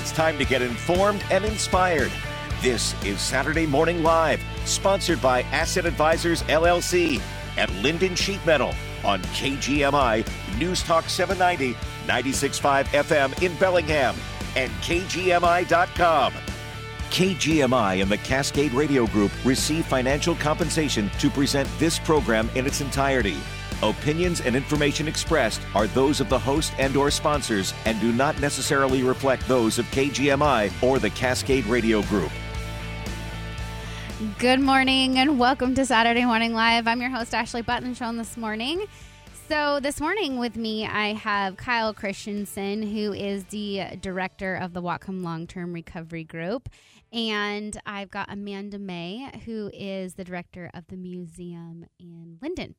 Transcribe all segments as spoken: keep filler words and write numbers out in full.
It's time to get informed and inspired. This is Saturday Morning Live, sponsored by Asset Advisors L L C at Lynden Sheet Metal on K G M I, News Talk seven ninety, ninety-six point five F M in Bellingham, and K G M I dot com. K G M I and the Cascade Radio Group receive financial compensation to present this program in its entirety. Opinions and information expressed are those of the host and or sponsors and do not necessarily reflect those of K G M I or the Cascade Radio Group. Good morning and welcome to Saturday Morning Live. I'm your host, Ashley Butenschoen, this morning. So this morning with me, I have Kyle Christensen, who is the director of the Whatcom Long-Term Recovery Group. And I've got Amanda May, who is the director of the museum in Lynden.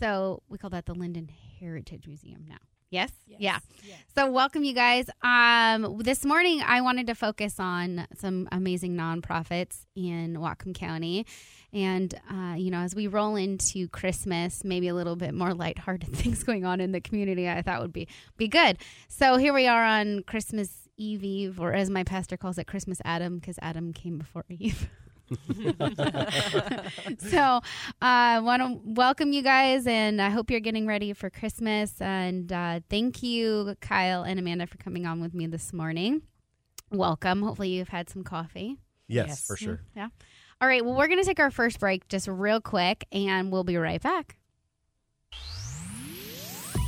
So we call that the Lynden Heritage Museum now. Yes? Yes. Yeah. Yes. So welcome, you guys. Um, this morning, I wanted to focus on some amazing nonprofits in Whatcom County. And, uh, you know, as we roll into Christmas, maybe a little bit more lighthearted things going on in the community, I thought would be, be good. So here we are on Christmas Eve Eve, or as my pastor calls it, Christmas Adam, because Adam came before Eve. So I uh, want to welcome you guys, and I hope you're getting ready for Christmas. And uh, thank you, Kyle and Amanda, for coming on with me this morning. Welcome. Hopefully you've had some coffee. Yes, yes. For sure. Yeah. All right. Well, we're going to take our first break just real quick, and we'll be right back.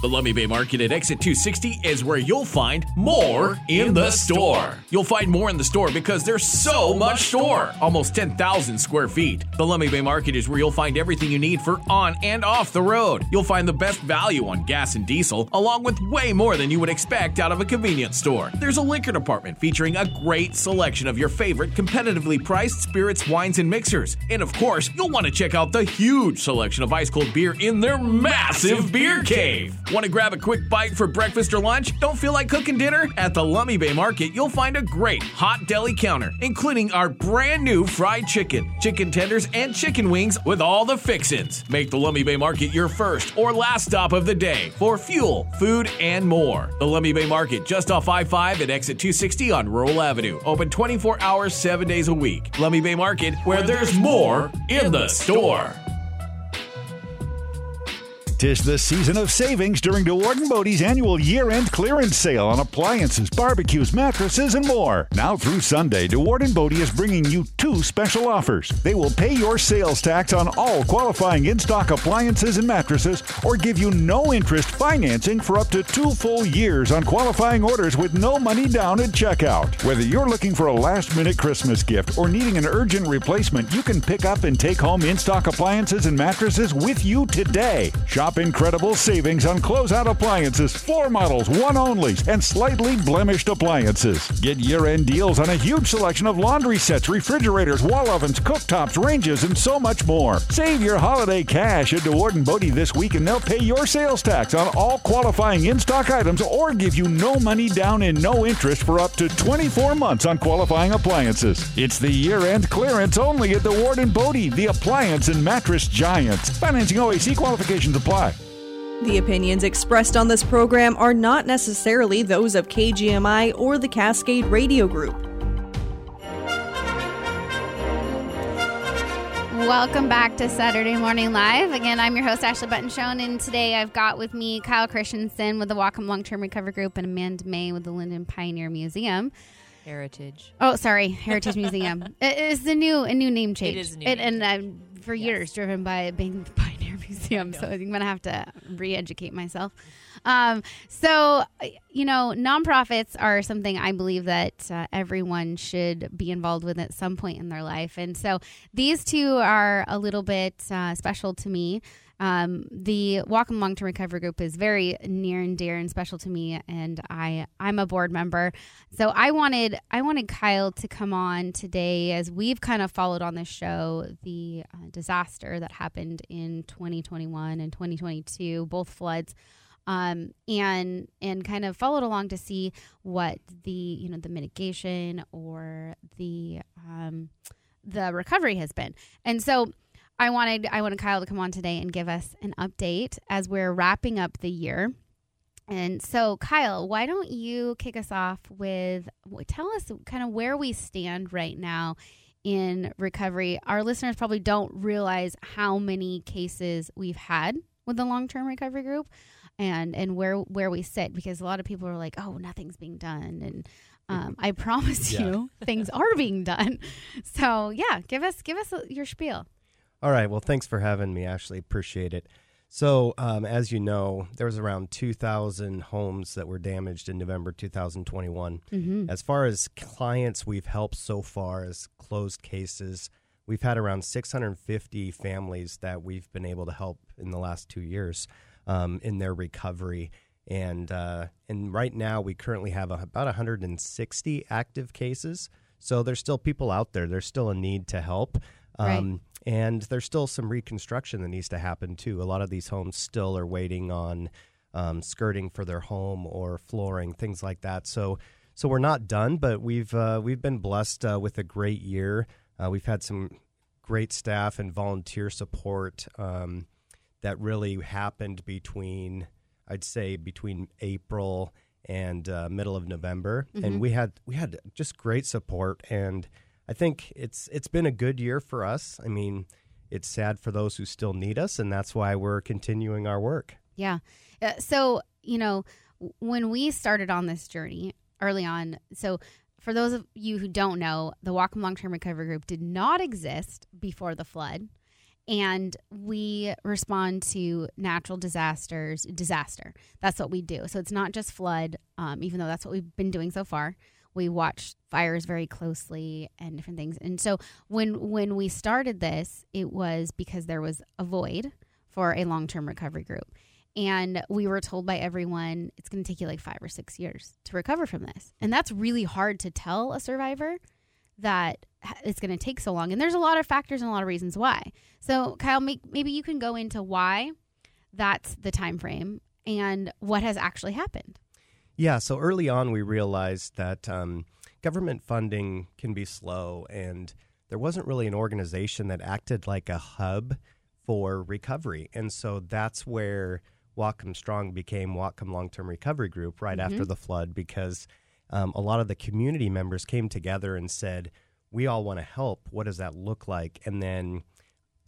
The Lummi Bay Market at Exit two sixty is where you'll find more in the store. You'll find more in the store because there's so much store. Almost ten thousand square feet. The Lummi Bay Market is where you'll find everything you need for on and off the road. You'll find the best value on gas and diesel, along with way more than you would expect out of a convenience store. There's a liquor department featuring a great selection of your favorite competitively priced spirits, wines, and mixers. And of course, you'll want to check out the huge selection of ice cold beer in their massive beer cave. Want to grab a quick bite for breakfast or lunch? Don't feel like cooking dinner? At the Lummi Bay Market, you'll find a great hot deli counter, including our brand new fried chicken, chicken tenders, and chicken wings with all the fixins. Make the Lummi Bay Market your first or last stop of the day for fuel, food, and more. The Lummi Bay Market, just off I five at Exit two sixty on Rural Avenue. Open twenty-four hours, seven days a week. Lummi Bay Market, where there's more in the store. Tis the season of savings during DeWard and Bodie's annual year-end clearance sale on appliances, barbecues, mattresses, and more. Now through Sunday, DeWard and Bodie is bringing you two special offers. They will pay your sales tax on all qualifying in-stock appliances and mattresses, or give you no-interest financing for up to two full years on qualifying orders with no money down at checkout. Whether you're looking for a last-minute Christmas gift or needing an urgent replacement, you can pick up and take home in-stock appliances and mattresses with you today. Shop incredible savings on closeout appliances, floor models, one-onlys, and slightly blemished appliances. Get year-end deals on a huge selection of laundry sets, refrigerators, wall ovens, cooktops, ranges, and so much more. Save your holiday cash at DeWard and Bodie this week, and they'll pay your sales tax on all qualifying in-stock items or give you no money down and no interest for up to twenty-four months on qualifying appliances. It's the year-end clearance only at DeWard and Bodie, the appliance and mattress giants. Financing O A C qualifications apply. The opinions expressed on this program are not necessarily those of K G M I or the Cascade Radio Group. Welcome back to Saturday Morning Live. Again, I'm your host, Ashley Butenschoen, and today I've got with me Kyle Christensen with the Whatcom Long-Term Recovery Group and Amanda May with the Lynden Pioneer Museum. Heritage. Oh, sorry, Heritage Museum. It is the new, a new name change. It is a new it, name And change. I've, for yes. years, driven by it being the Pioneer Museum, so I'm going to have to re-educate myself. Um, so, you know, nonprofits are something I believe that uh, everyone should be involved with at some point in their life. And so these two are a little bit uh, special to me. Um, the Whatcom Long-Term Recovery Group is very near and dear and special to me, and I, I'm a board member. So I wanted I wanted Kyle to come on today as we've kind of followed on this show the uh, disaster that happened in twenty twenty-one and twenty twenty-two, both floods, um, and and kind of followed along to see what the you know the mitigation or the um, the recovery has been, and so. I wanted I wanted Kyle to come on today and give us an update as we're wrapping up the year. And so, Kyle, why don't you kick us off with, tell us kind of where we stand right now in recovery. Our listeners probably don't realize how many cases we've had with the long-term recovery group and, and where where we sit, because a lot of people are like, oh, nothing's being done. And um, I promise yeah. you, things are being done. So, yeah, give us give us your spiel. All right. Well, thanks for having me, Ashley. Appreciate it. So, um, as you know, there was around two thousand homes that were damaged in November two thousand twenty-one. Mm-hmm. As far as clients we've helped so far as closed cases, we've had around six hundred fifty families that we've been able to help in the last two years um, in their recovery. And uh, and right now, we currently have about one hundred sixty active cases. So there's still people out there. There's still a need to help. Um, right. And there's still some reconstruction that needs to happen, too. A lot of these homes still are waiting on um, skirting for their home or flooring, things like that. So so we're not done, but we've uh, we've been blessed uh, with a great year. Uh, we've had some great staff and volunteer support um, that really happened between, I'd say, between April and uh, middle of November. Mm-hmm. And we had we had just great support, and I think it's it's been a good year for us. I mean, it's sad for those who still need us, and that's why we're continuing our work. Yeah. Uh, so, you know, when we started on this journey early on, so for those of you who don't know, the Whatcom Long-Term Recovery Group did not exist before the flood, and we respond to natural disasters, disaster. That's what we do. So it's not just flood, um, even though that's what we've been doing so far. We watch fires very closely and different things. And so when when we started this, it was because there was a void for a long-term recovery group. And we were told by everyone, it's going to take you like five or six years to recover from this. And that's really hard to tell a survivor that it's going to take so long. And there's a lot of factors and a lot of reasons why. So, Kyle, may, maybe you can go into why that's the time frame and what has actually happened. Yeah, so early on we realized that um, government funding can be slow, and there wasn't really an organization that acted like a hub for recovery. And so that's where Whatcom Strong became Whatcom Long-Term Recovery Group right mm-hmm. after the flood, because um, a lot of the community members came together and said, we all want to help. What does that look like? And then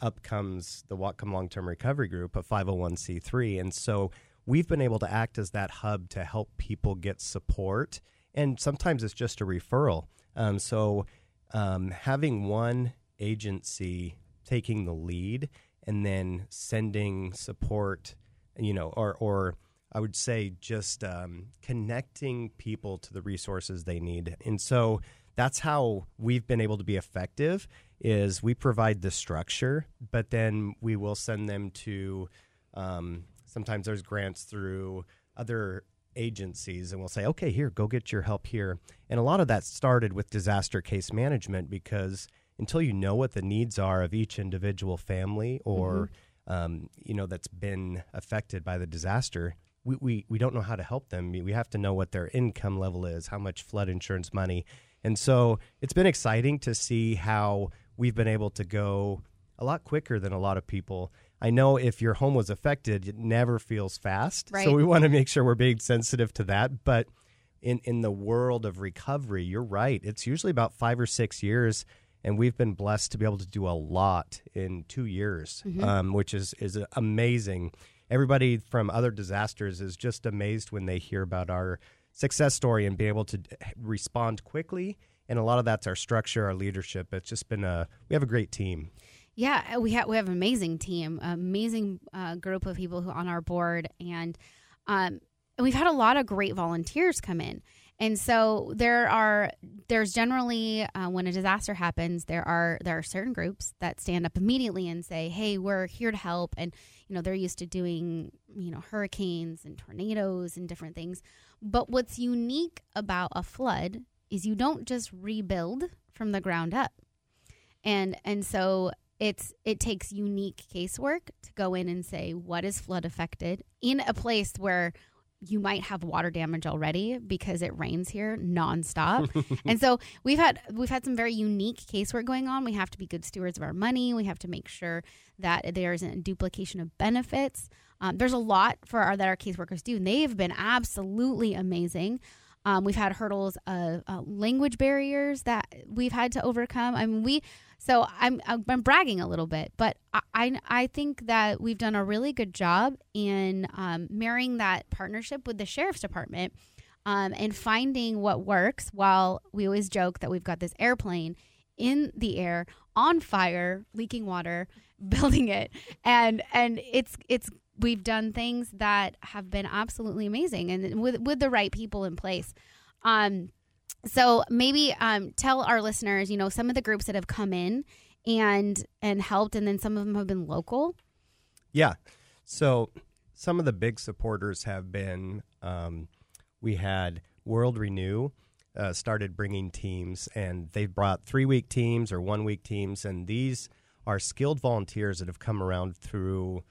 up comes the Whatcom Long-Term Recovery Group, a five oh one c three. And so we've been able to act as that hub to help people get support, and sometimes it's just a referral. Um, so um, having one agency taking the lead and then sending support, you know, or or I would say just um, connecting people to the resources they need. And so that's how we've been able to be effective, is we provide the structure, but then we will send them to um, – sometimes there's grants through other agencies, and we'll say, okay, here, go get your help here. And a lot of that started with disaster case management, because until you know what the needs are of each individual family or, mm-hmm. um, you know, that's been affected by the disaster, we, we, we don't know how to help them. We have to know what their income level is, how much flood insurance money. And so it's been exciting to see how we've been able to go a lot quicker than a lot of people. I know if your home was affected, it never feels fast. Right. So we want to make sure we're being sensitive to that. But in, in the world of recovery, you're right. It's usually about five or six years, and we've been blessed to be able to do a lot in two years, mm-hmm. um, which is, is amazing. Everybody from other disasters is just amazed when they hear about our success story and be able to respond quickly. And a lot of that's our structure, our leadership. It's just been a – we have a great team. Yeah, we have we have an amazing team, amazing uh, group of people who are on our board, and um, we've had a lot of great volunteers come in. And so there are there's generally uh, when a disaster happens, there are there are certain groups that stand up immediately and say, "Hey, we're here to help." And you know, they're used to doing you know hurricanes and tornadoes and different things. But what's unique about a flood is you don't just rebuild from the ground up, and and so. It's it takes unique casework to go in and say, what is flood affected in a place where you might have water damage already because it rains here nonstop. And so we've had we've had some very unique casework going on. We have to be good stewards of our money. We have to make sure that there isn't a duplication of benefits. Um, there's a lot for our that our caseworkers do, and they've been absolutely amazing. Um, we've had hurdles of uh, language barriers that we've had to overcome. I mean, we so I'm I'm bragging a little bit, but I I, I think that we've done a really good job in um, marrying that partnership with the sheriff's department um, and finding what works. While we always joke that we've got this airplane in the air on fire, leaking water, building it, and and it's it's. We've done things that have been absolutely amazing, and with with the right people in place. Um, so maybe um, tell our listeners, you know, some of the groups that have come in and and helped, and then some of them have been local. Yeah. So some of the big supporters have been, um, we had World Renew uh, started bringing teams, and they've brought three-week teams or one-week teams, and these are skilled volunteers that have come around through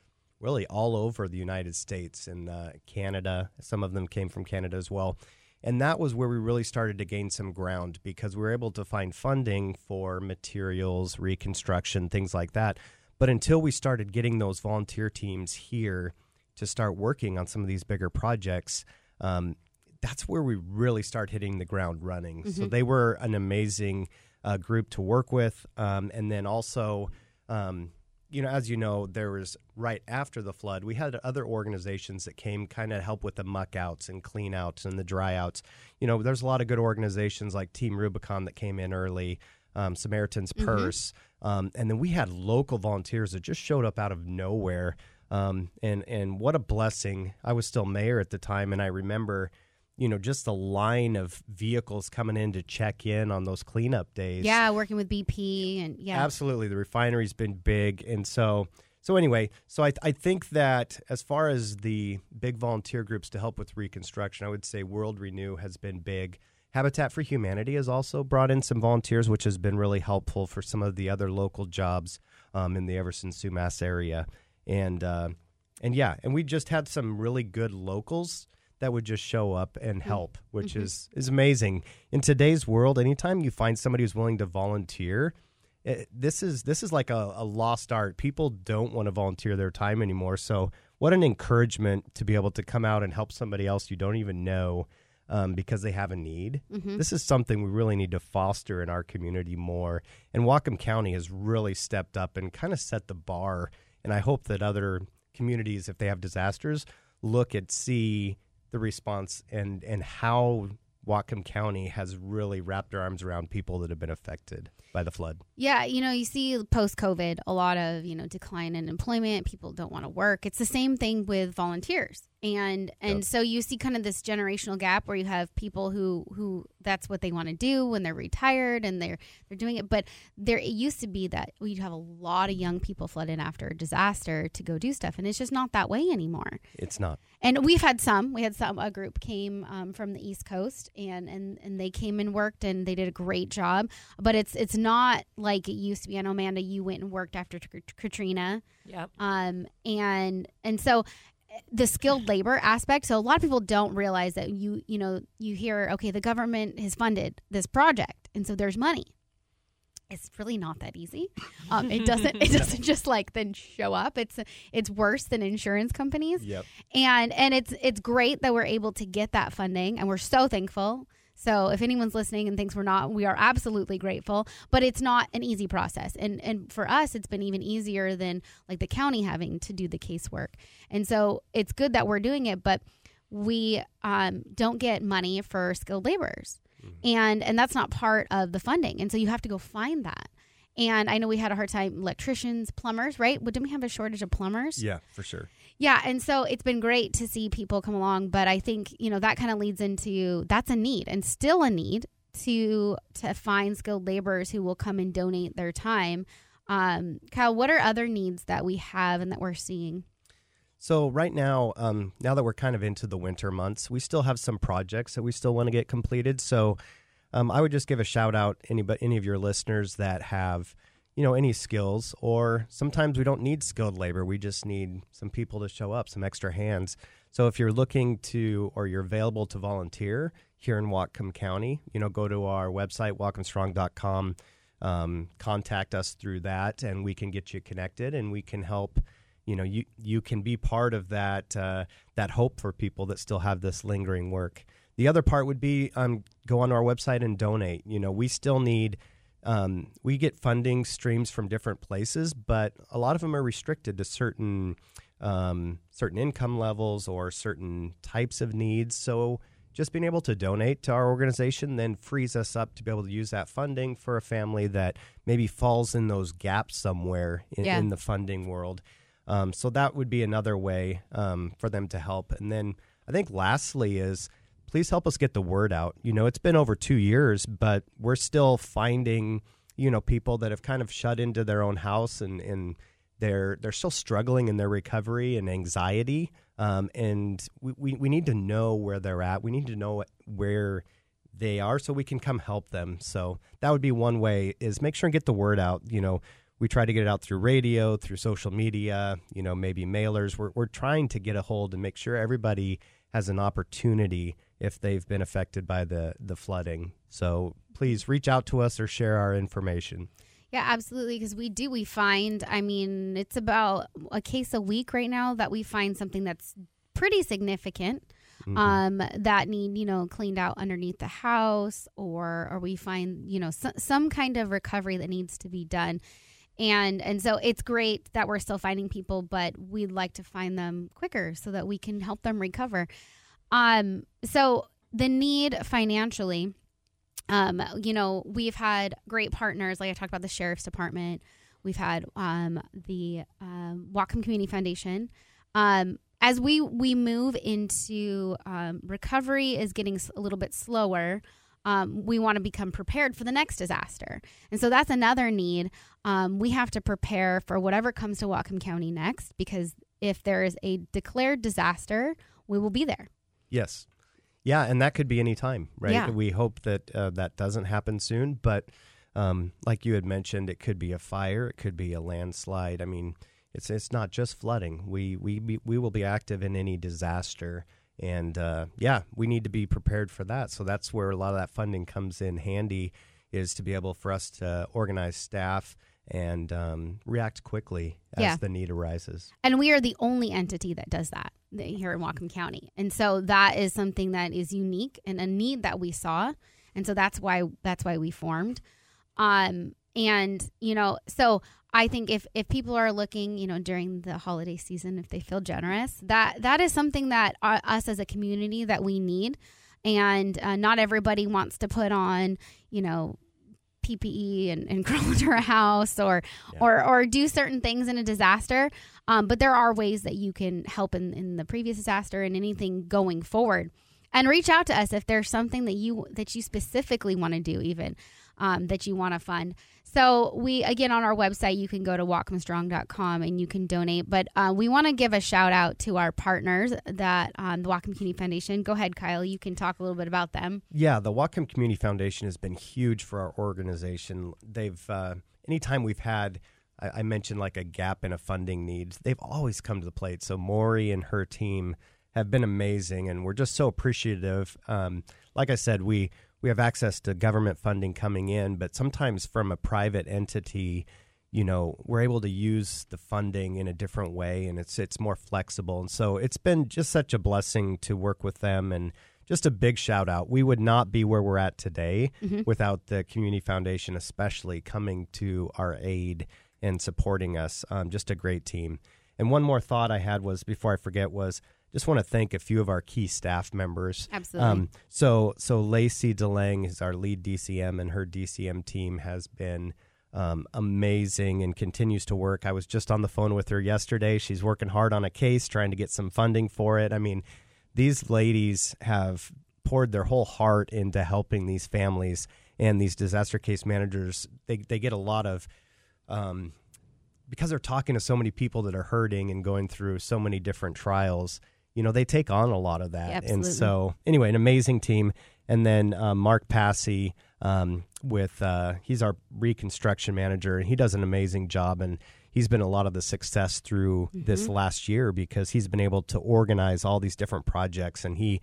really all over the United States and uh, Canada. Some of them came from Canada as well. And that was where we really started to gain some ground because we were able to find funding for materials, reconstruction, things like that. But until we started getting those volunteer teams here to start working on some of these bigger projects, um, that's where we really start hitting the ground running. Mm-hmm. So they were an amazing uh, group to work with. Um, and then also... Um, You know, as you know, there was right after the flood, we had other organizations that came kind of help with the muck outs and clean outs and the dry outs. You know, there's a lot of good organizations like Team Rubicon that came in early, um, Samaritan's Purse. Mm-hmm. Um, and then we had local volunteers that just showed up out of nowhere. Um, and, and what a blessing. I was still mayor at the time, and I remember, you know, just the line of vehicles coming in to check in on those cleanup days. Yeah, working with B P and yeah. Absolutely. The refinery's been big. And so, so anyway, so I, I think that as far as the big volunteer groups to help with reconstruction, I would say World Renew has been big. Habitat for Humanity has also brought in some volunteers, which has been really helpful for some of the other local jobs um, in the Everson-Sumas area. And, uh, and yeah, and we just had some really good locals that would just show up and help, which mm-hmm. is, is amazing. In today's world, anytime you find somebody who's willing to volunteer, it, this is this is like a, a lost art. People don't want to volunteer their time anymore. So what an encouragement to be able to come out and help somebody else you don't even know um, because they have a need. Mm-hmm. This is something we really need to foster in our community more. And Whatcom County has really stepped up and kind of set the bar. And I hope that other communities, if they have disasters, look at see... the response and, and how Whatcom County has really wrapped their arms around people that have been affected by the flood. Yeah, you know, you see post-COVID a lot of, you know, decline in employment. People don't want to work. It's the same thing with volunteers. And and yep. so you see kind of this generational gap where you have people who, who that's what they want to do when they're retired and they're they're doing it. But there it used to be that you'd have a lot of young people flood in after a disaster to go do stuff. And it's just not that way anymore. It's not. And we've had some. We had some. A group came um, from the East Coast and, and, and they came and worked and they did a great job. But it's it's not like it used to be. I know, Amanda, you went and worked after Katrina. Yep. Um. And and so... the skilled labor aspect. So a lot of people don't realize that you, you know, you hear, okay, the government has funded this project. And so there's money. It's really not that easy. Um, it doesn't, it doesn't just like then show up. It's, it's worse than insurance companies. Yep. And, and it's, it's great that we're able to get that funding and we're so thankful. So if anyone's listening and thinks we're not, we are absolutely grateful, but it's not an easy process. And and for us, it's been even easier than like the county having to do the casework. And so it's good that we're doing it, but we um, don't get money for skilled laborers. Mm-hmm. And, and that's not part of the funding. And so you have to go find that. And I know we had a hard time, electricians, plumbers, right? Well, didn't we have a shortage of plumbers? Yeah, for sure. Yeah, and so it's been great to see people come along, but I think, you know, that kind of leads into, that's a need and still a need to to find skilled laborers who will come and donate their time. Um, Kyle, what are other needs that we have and that we're seeing? So right now, um, now that we're kind of into the winter months, we still have some projects that we still want to get completed, so... Um, I would just give a shout out anybody, any of your listeners that have, you know, any skills, or sometimes we don't need skilled labor. We just need some people to show up, some extra hands. So if you're looking to, or you're available to volunteer here in Whatcom County, you know, go to our website, whatcom strong dot com, um, contact us through that, and we can get you connected, and we can help. You know, you, you can be part of that, uh, that hope for people that still have this lingering work. The other part would be um, go on our website and donate. You know, we still need... Um, we get funding streams from different places, but a lot of them are restricted to certain um, certain income levels or certain types of needs. So just being able to donate to our organization then frees us up to be able to use that funding for a family that maybe falls in those gaps somewhere in, yeah. in the funding world. Um, so that would be another way um, for them to help. And then I think lastly is, please help us get the word out. You know, it's been over two years, but we're still finding, you know, people that have kind of shut into their own house, and, and they're they're still struggling in their recovery and anxiety. Um, and we, we, we need to know where they're at. We need to know where they are so we can come help them. So that would be one way, is make sure and get the word out. You know, we try to get it out through radio, through social media, you know, maybe mailers. We're we're trying to get a hold and make sure everybody has an opportunity if they've been affected by the, the flooding. So please reach out to us or share our information. Yeah, absolutely, because we do. We find, I mean, it's about a case a week right now that we find something that's pretty significant, mm-hmm. um, that need, you know, cleaned out underneath the house, or, or we find, you know, so, some kind of recovery that needs to be done. And and so it's great that we're still finding people, but we'd like to find them quicker so that we can help them recover. Um, so the need financially, um, you know, we've had great partners. Like I talked about the Sheriff's Department. We've had, um, the, um, Whatcom Community Foundation. Um, as we, we move into, um, recovery is getting a little bit slower. Um, we want to become prepared for the next disaster. And so that's another need. Um, we have to prepare for whatever comes to Whatcom County next, because if there is a declared disaster, we will be there. Yes. Yeah, and that could be any time, right? Yeah. We hope that uh, that doesn't happen soon, but um, like you had mentioned, it could be a fire, it could be a landslide. I mean, it's it's not just flooding. We we be, we will be active in any disaster, and uh, yeah, we need to be prepared for that. So that's where a lot of that funding comes in handy, is to be able for us to organize staff and um, react quickly as yeah. the need arises. And we are the only entity that does that here in Whatcom County. And so that is something that is unique and a need that we saw. And so that's why that's why we formed. Um, and, you know, so I think if, if people are looking, you know, during the holiday season, if they feel generous, that that is something that uh, us as a community that we need. And uh, not everybody wants to put on, you know, P P E and, and crawl into a house or, yeah. or or do certain things in a disaster. Um, but there are ways that you can help in, in the previous disaster and anything going forward. And reach out to us if there's something that you that you specifically want to do, even um, that you want to fund. So we, again, on our website, you can go to whatcom strong dot com and you can donate. But uh, we want to give a shout out to our partners, that um, the Whatcom Community Foundation. Go ahead, Kyle. You can talk a little bit about them. Yeah, the Whatcom Community Foundation has been huge for our organization. They've uh, anytime we've had, I, I mentioned like a gap in a funding need, they've always come to the plate. So Maury and her team have been amazing, and we're just so appreciative. Um, like I said, we. We have access to government funding coming in, but sometimes from a private entity, you know, we're able to use the funding in a different way, and it's it's more flexible. And so it's been just such a blessing to work with them, and just a big shout out. We would not be where we're at today mm-hmm. without the Community Foundation, especially coming to our aid and supporting us. Um, just a great team. And one more thought I had was, before I forget, was just want to thank a few of our key staff members. Absolutely. Um, so so Lacey DeLang is our lead D C M, and her D C M team has been um, amazing and continues to work. I was just on the phone with her yesterday. She's working hard on a case, trying to get some funding for it. I mean, these ladies have poured their whole heart into helping these families, and these disaster case managers, they, they get a lot of... Um, because they're talking to so many people that are hurting and going through so many different trials, you know, they take on a lot of that. Yeah, and so anyway, an amazing team. And then uh, Mark Passy um, with uh, he's our reconstruction manager, and he does an amazing job. And he's been a lot of the success through mm-hmm. this last year because he's been able to organize all these different projects. And he,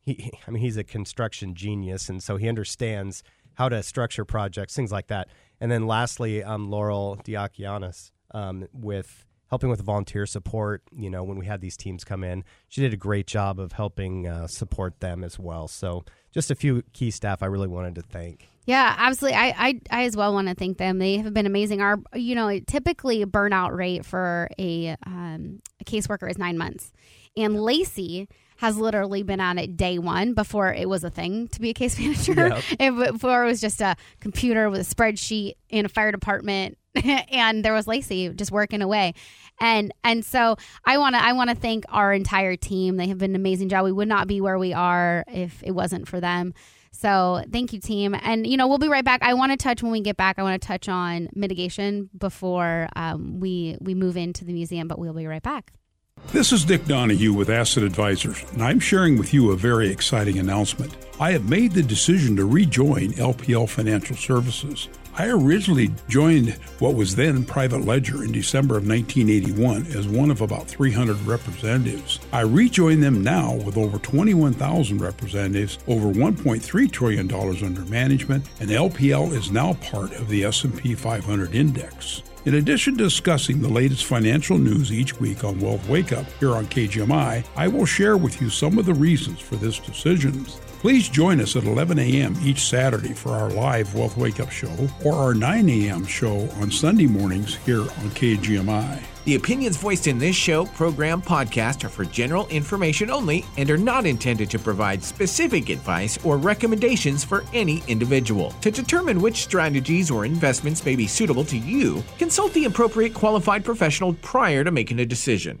he, I mean, he's a construction genius, and so he understands how to structure projects, things like that. And then lastly, um, Laurel Diakianos um, with helping with volunteer support. You know, when we had these teams come in, she did a great job of helping uh, support them as well. So just a few key staff I really wanted to thank. Yeah, absolutely. I, I, I as well want to thank them. They have been amazing. Our, you know, typically a burnout rate for a, um, a caseworker is nine months. And Lacey has literally been on it day one before it was a thing to be a case manager. Yep. Before it was just a computer with a spreadsheet and a fire department. And there was Lacey just working away. And and so I want to I want to thank our entire team. They have been an amazing job. We would not be where we are if it wasn't for them. So thank you, team. And, you know, we'll be right back. I want to touch when we get back. I want to touch on mitigation before um, we, we move into the museum, but we'll be right back. This is Dick Donahue with Asset Advisors, and I'm sharing with you a very exciting announcement. I have made the decision to rejoin L P L Financial Services. I originally joined what was then Private Ledger in December of nineteen eighty-one as one of about three hundred representatives. I rejoin them now with over twenty-one thousand representatives, over one point three trillion dollars under management, and L P L is now part of the S and P five hundred Index. In addition to discussing the latest financial news each week on Wealth Wake Up here on K G M I, I will share with you some of the reasons for this decision. Please join us at eleven a.m. each Saturday for our live Wealth Wake Up show or our nine a.m. show on Sunday mornings here on K G M I. The opinions voiced in this show, program, podcast are for general information only and are not intended to provide specific advice or recommendations for any individual. To determine which strategies or investments may be suitable to you, consult the appropriate qualified professional prior to making a decision.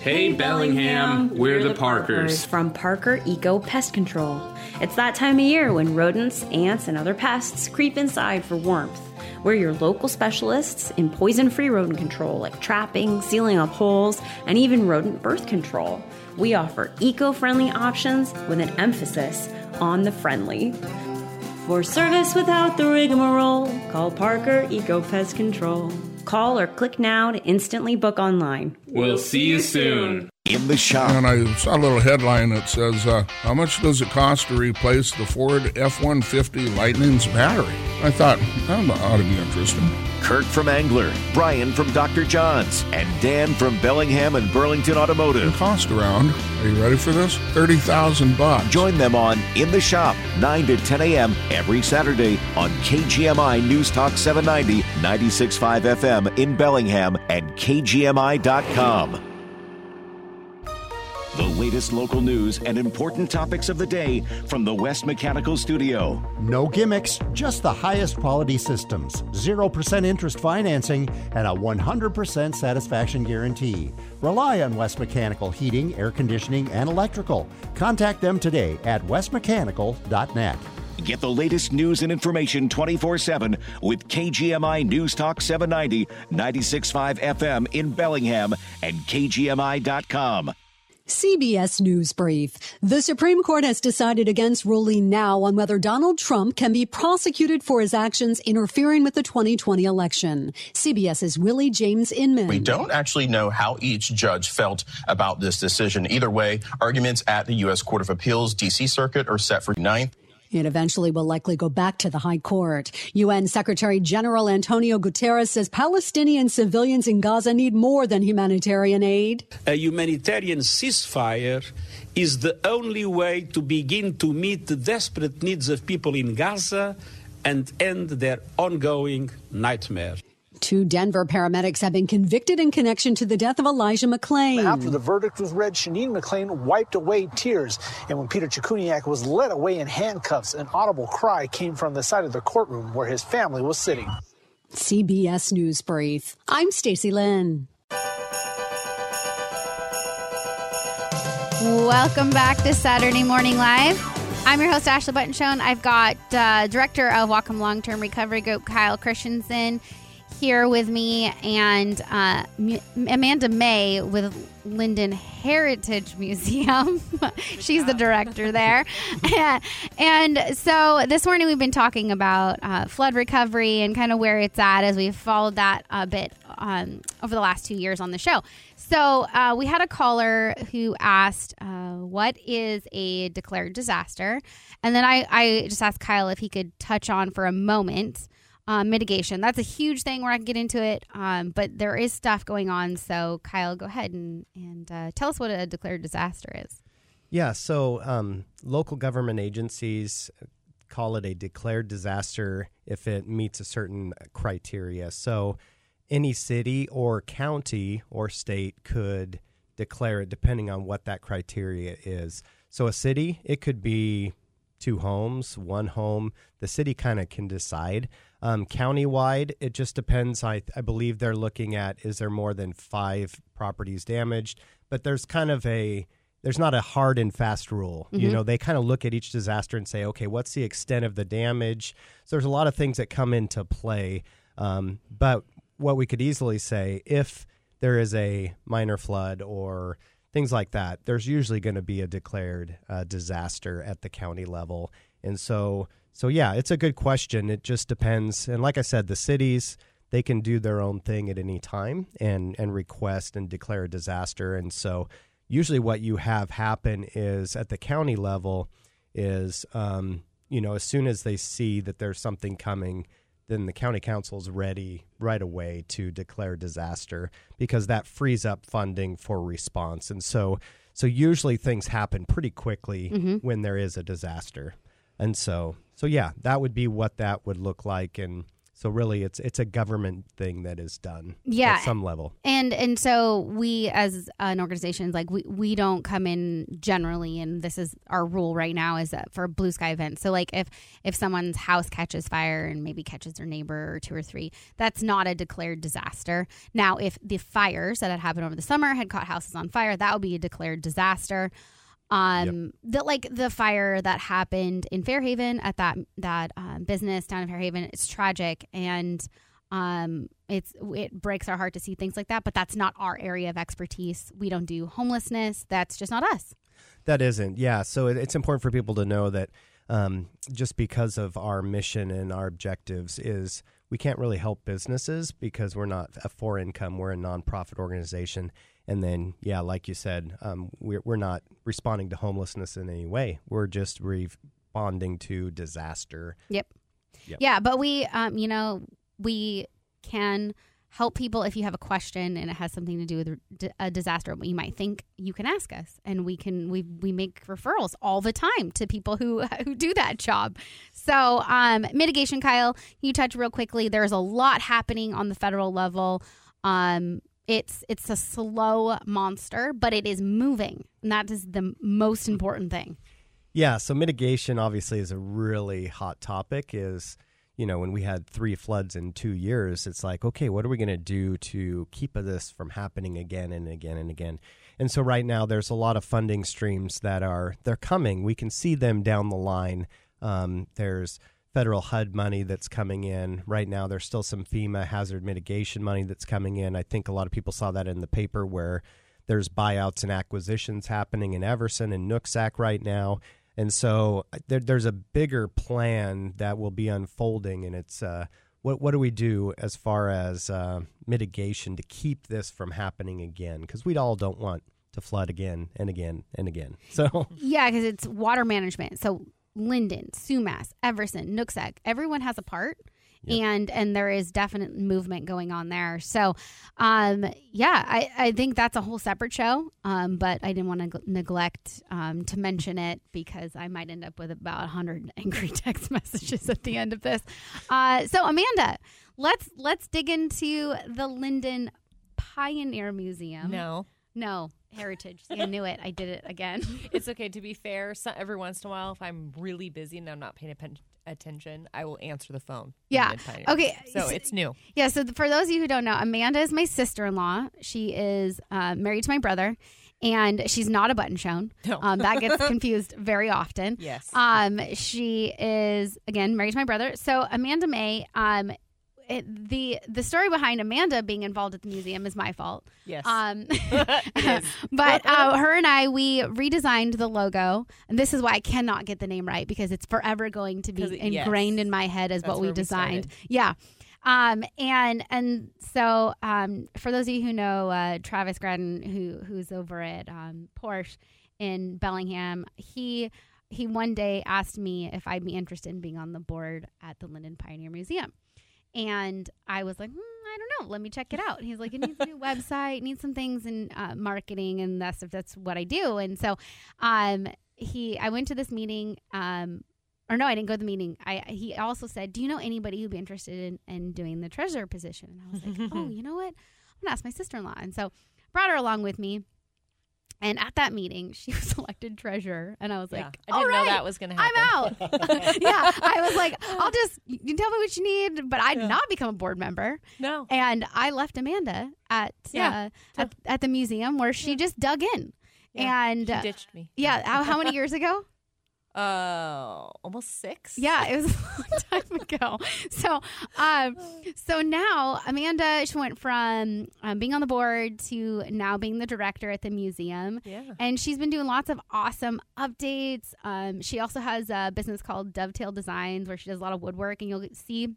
Hey Bellingham, we're the Parkers. From Parker Eco Pest Control. It's that time of year when rodents, ants, and other pests creep inside for warmth. We're your local specialists in poison-free rodent control, like trapping, sealing up holes, and even rodent birth control. We offer eco-friendly options with an emphasis on the friendly. For service without the rigmarole, call Parker Eco Pest Control. Call or click now to instantly book online. We'll see you soon. In the Shop. And I saw a little headline that says, uh, how much does it cost to replace the Ford F one fifty Lightning's battery? I thought, that ought to be interesting. Kirk from Angler, Brian from Doctor John's, and Dan from Bellingham and Burlington Automotive. It cost around, are you ready for this? thirty thousand bucks. Join them on In the Shop, nine to ten a.m. every Saturday on K G M I News Talk seven ninety, ninety-six point five F M in Bellingham and K G M I dot com. The latest local news and important topics of the day from the West Mechanical Studio. No gimmicks, just the highest quality systems, zero percent interest financing, and a one hundred percent satisfaction guarantee. Rely on West Mechanical Heating, Air Conditioning, and Electrical. Contact them today at west mechanical dot net. Get the latest news and information twenty-four seven with K G M I News Talk seven ninety, ninety-six point five F M in Bellingham and K G M I dot com. C B S News Brief. The Supreme Court has decided against ruling now on whether Donald Trump can be prosecuted for his actions interfering with the twenty twenty election. CBS's Willie James Inman. We don't actually know how each judge felt about this decision. Either way, arguments at the U S. Court of Appeals, D C. Circuit are set for ninth. It eventually will likely go back to the High Court. U N Secretary General Antonio Guterres says Palestinian civilians in Gaza need more than humanitarian aid. A humanitarian ceasefire is the only way to begin to meet the desperate needs of people in Gaza and end their ongoing nightmare. Two Denver paramedics have been convicted in connection to the death of Elijah McClain. After the verdict was read, Shanine McClain wiped away tears. And when Peter Chakuniak was led away in handcuffs, an audible cry came from the side of the courtroom where his family was sitting. C B S News Brief. I'm Stacy Lynn. Welcome back to Saturday Morning Live. I'm your host, Ashley Butenschoen. I've got uh, director of Whatcom Long-Term Recovery Group, Kyle Christensen, here with me, and uh, M- Amanda May with Lynden Heritage Museum. She's the director there. And so this morning we've been talking about uh, flood recovery and kind of where it's at as we've followed that a bit um, over the last two years on the show. So uh, we had a caller who asked, uh, what is a declared disaster? And then I, I just asked Kyle if he could touch on for a moment Uh, mitigation. That's a huge thing. We're not going to get into it, um, but there is stuff going on. So, Kyle, go ahead and, and uh, tell us what a declared disaster is. Yeah, so um, local government agencies call it a declared disaster if it meets a certain criteria. So any city or county or state could declare it depending on what that criteria is. So a city, it could be two homes, one home. The city kind of can decide. Um, countywide, it just depends. I, I believe they're looking at, is there more than five properties damaged? But there's kind of a, there's not a hard and fast rule. Mm-hmm. You know, they kind of look at each disaster and say, okay, what's the extent of the damage? So there's a lot of things that come into play. Um, but what we could easily say, if there is a minor flood or things like that, there's usually going to be a declared uh, disaster at the county level. And so, so yeah, it's a good question. It just depends. And like I said, the cities, they can do their own thing at any time and, and request and declare a disaster. And so usually what you have happen is at the county level is, um, you know, as soon as they see that there's something coming, then the county council's ready right away to declare disaster because that frees up funding for response. And so so usually things happen pretty quickly mm-hmm. when there is a disaster. And so, so yeah, that would be what that would look like. And so really it's it's a government thing that is done yeah, at some level. And and so we as an organization, like we, we don't come in generally, and this is our rule right now is that for blue sky events. So like if, if someone's house catches fire and maybe catches their neighbor or two or three, that's not a declared disaster. Now, if the fires that had happened over the summer had caught houses on fire, that would be a declared disaster. Um, yep. That like the fire that happened in Fairhaven at that that um, business down in Fairhaven, it's tragic, and um, it's it breaks our heart to see things like that. But that's not our area of expertise. We don't do homelessness. That's just not us. That isn't, yeah. So it, it's important for people to know that um, just because of our mission and our objectives is we can't really help businesses because we're not a for income. We're a nonprofit organization. And then, yeah, like you said, um, we're, we're not responding to homelessness in any way. We're just responding to disaster. Yep. yep. Yeah, but we, um, you know, we can help people if you have a question and it has something to do with a disaster. You might think you can ask us, and we can we we make referrals all the time to people who who do that job. So um, mitigation, Kyle, you touch real quickly. There's a lot happening on the federal level. Um It's it's a slow monster, but it is moving, and that is the most important thing. Yeah, so mitigation obviously is a really hot topic. Is, you know, when we had three floods in two years, it's like, okay, what are we going to do to keep this from happening again and again and again? And so right now there's a lot of funding streams that are, they're coming. We can see them down the line. Um, there's federal H U D money that's coming in right now. There's still some FEMA hazard mitigation money that's coming in. I think a lot of people saw that in the paper where there's buyouts and acquisitions happening in Everson and Nooksack right now. And so there, there's a bigger plan that will be unfolding. And it's uh, what what do we do as far as uh, mitigation to keep this from happening again? Because we all don't want to flood again and again and again. So yeah, because it's water management. So Lynden, Sumas, Everson, Nooksack, everyone has a part. Yep. And and there is definite movement going on there. So, um, yeah, I, I think that's a whole separate show, um, but I didn't want to g- neglect um, to mention it because I might end up with about one hundred angry text messages at the end of this. Uh, so, Amanda, let's let's dig into the Lynden Pioneer Museum. No. No. Heritage. See, I knew it. I did it again. It's okay. To be fair, so every once in a while, if I'm really busy and I'm not paying attention, attention, I will answer the phone. Yeah. Okay. So it's new. Yeah. So for those of you who don't know, Amanda is my sister-in-law. She is uh, married to my brother, and she's not a Butenschoen. No. Um, that gets confused very often. Yes. Um, she is, again, married to my brother. So Amanda May, um, It, the the story behind Amanda being involved at the museum is my fault. Yes. Um, yes. But uh, her and I, we redesigned the logo. And this is why I cannot get the name right, because it's forever going to be it, ingrained yes. in my head as That's what we designed. We yeah. Um, and and so um, for those of you who know uh, Travis Gratton, who who's over at um, Porsche in Bellingham, he he one day asked me if I'd be interested in being on the board at the Lynden Pioneer Museum. And I was like, hmm, I don't know. Let me check it out. And he's like, it needs a new website, it needs some things in uh, marketing, and that's if that's what I do. And so, um, he, I went to this meeting, um, or no, I didn't go to the meeting. I he also said, do you know anybody who'd be interested in, in doing the treasurer position? And I was like, oh, you know what? I'm gonna ask my sister-in-law. And so, brought her along with me. And at that meeting, she was elected treasurer. And I was yeah. like, I didn't right, know that was going to happen. I'm out. yeah. I was like, I'll just, you can tell me what you need, but I did yeah. not become a board member. No. And I left Amanda at yeah. uh, at, at the museum where she yeah. just dug in. Yeah. And she ditched me. Yeah. How, how many years ago? Uh, almost six. Yeah, it was a long time ago. So, um, so now Amanda, she went from um, being on the board to now being the director at the museum. Yeah. And she's been doing lots of awesome updates. Um, she also has a business called Dovetail Designs where she does a lot of woodwork, and you'll see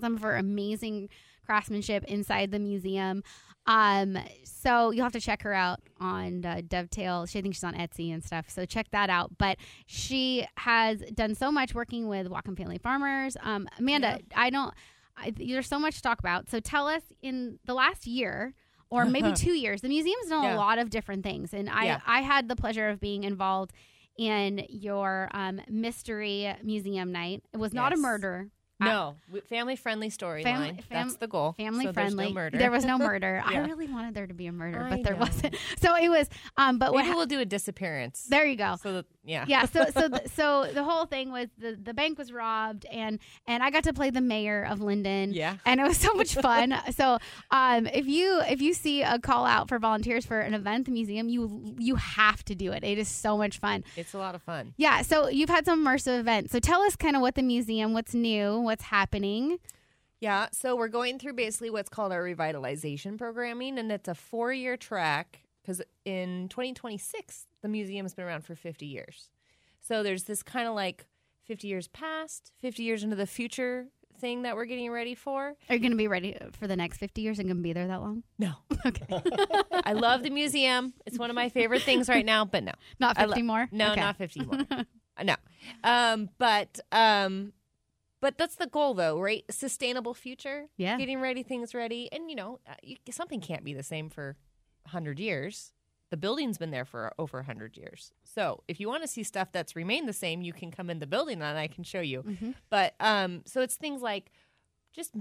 some of her amazing craftsmanship inside the museum. Um, so you'll have to check her out on uh, Dovetail. She, I think she's on Etsy and stuff. So check that out. But she has done so much working with Whatcom Family Farmers. Um, Amanda, yeah. I don't, I, there's so much to talk about. So tell us, in the last year or maybe two years, the museum's done yeah. a lot of different things. And I, yeah. I had the pleasure of being involved in your um, mystery museum night. It was yes. not a murder. No, family-friendly storyline. Fam- That's the goal. Family-friendly. So there's no murder. There was no murder. yeah. I really wanted there to be a murder, I but there know. wasn't. So it was. Um, but maybe what, we'll do a disappearance. There you go. So the, yeah, yeah. So so the, so the whole thing was the, the bank was robbed, and and I got to play the mayor of Lynden. Yeah, and it was so much fun. So um, if you if you see a call out for volunteers for an event at the museum, you you have to do it. It is so much fun. It's a lot of fun. Yeah. So you've had some immersive events. So tell us kind of what the museum, what's new. What's happening? Yeah, so we're going through basically what's called our revitalization programming, and it's a four-year track because in twenty twenty-six, the museum has been around for fifty years. So there's this kind of like fifty years past, fifty years into the future thing that we're getting ready for. Are you going to be ready for the next fifty years and going to be there that long? No. Okay. I love the museum. It's one of my favorite things right now, but no. Not fifty lo- more? No, okay. Not fifty more. No. Um, but... Um, But that's the goal, though, right? Sustainable future. Yeah. Getting ready, things ready. And, you know, you, something can't be the same for one hundred years. The building's been there for over one hundred years. So if you want to see stuff that's remained the same, you can come in the building and I can show you. Mm-hmm. But um, so it's things like just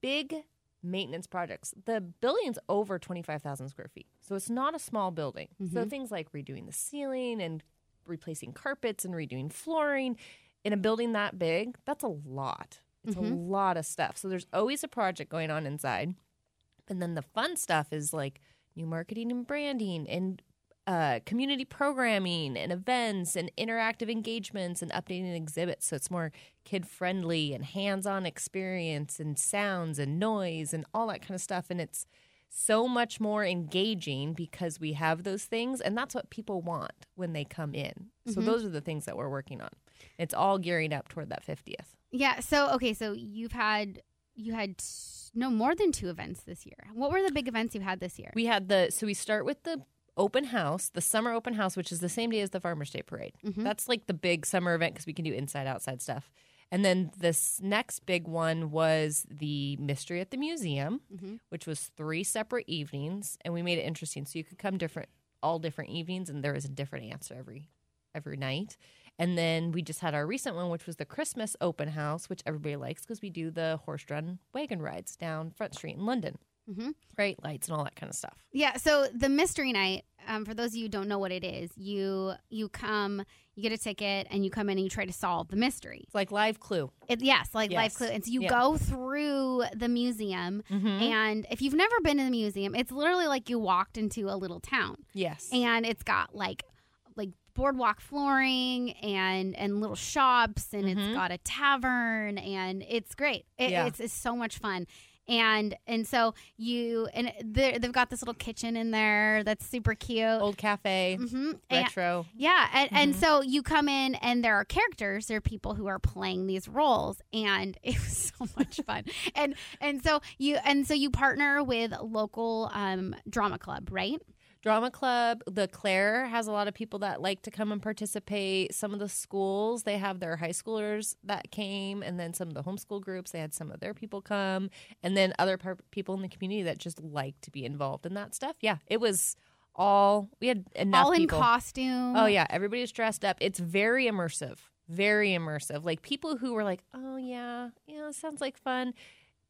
big maintenance projects. The building's over twenty-five thousand square feet. So it's not a small building. Mm-hmm. So things like redoing the ceiling and replacing carpets and redoing flooring. In a building that big, that's a lot. It's mm-hmm. a lot of stuff. So there's always a project going on inside. And then the fun stuff is like new marketing and branding and uh, community programming and events and interactive engagements and updating exhibits. So it's more kid-friendly and hands-on experience and sounds and noise and all that kind of stuff. And it's so much more engaging because we have those things. And that's what people want when they come in. Mm-hmm. So those are the things that we're working on. It's all gearing up toward that fiftieth. Yeah. So, okay. So you've had, you had no more than two events this year. What were the big events you had this year? We had the, so we start with the open house, the summer open house, which is the same day as the Farmers Day Parade. Mm-hmm. That's like the big summer event because we can do inside, outside stuff. And then this next big one was the mystery at the museum, mm-hmm. which was three separate evenings, and we made it interesting. So you could come different, all different evenings, and there was a different answer every every night. And then we just had our recent one, which was the Christmas open house, which everybody likes because we do the horse-drawn wagon rides down Front Street in Lynden. Mm-hmm. Right, lights and all that kind of stuff. Yeah, so the mystery night, um, for those of you who don't know what it is, you you come, you get a ticket, and you come in and you try to solve the mystery. It's like live Clue. It, yes, like yes. live Clue. And so you yeah. go through the museum, mm-hmm. and if you've never been in the museum, it's literally like you walked into a little town. Yes. And it's got like like boardwalk flooring and, and little shops, and mm-hmm. it's got a tavern, and it's great. It, yeah. it's, it's so much fun. And and so you and they've got this little kitchen in there that's super cute, old cafe, mm-hmm. retro, and, yeah. And, mm-hmm. and so you come in and there are characters, there are people who are playing these roles, and it was so much fun. and and so you and so you partner with local um, drama club, right? Drama club, the Claire has a lot of people that like to come and participate. Some of the schools, they have their high schoolers that came, and then some of the homeschool groups, they had some of their people come, and then other par- people in the community that just like to be involved in that stuff. Yeah, it was all, we had enough all in people. Costume. Oh, yeah, everybody was dressed up. It's very immersive, very immersive. Like people who were like, oh, yeah, yeah, sounds like fun.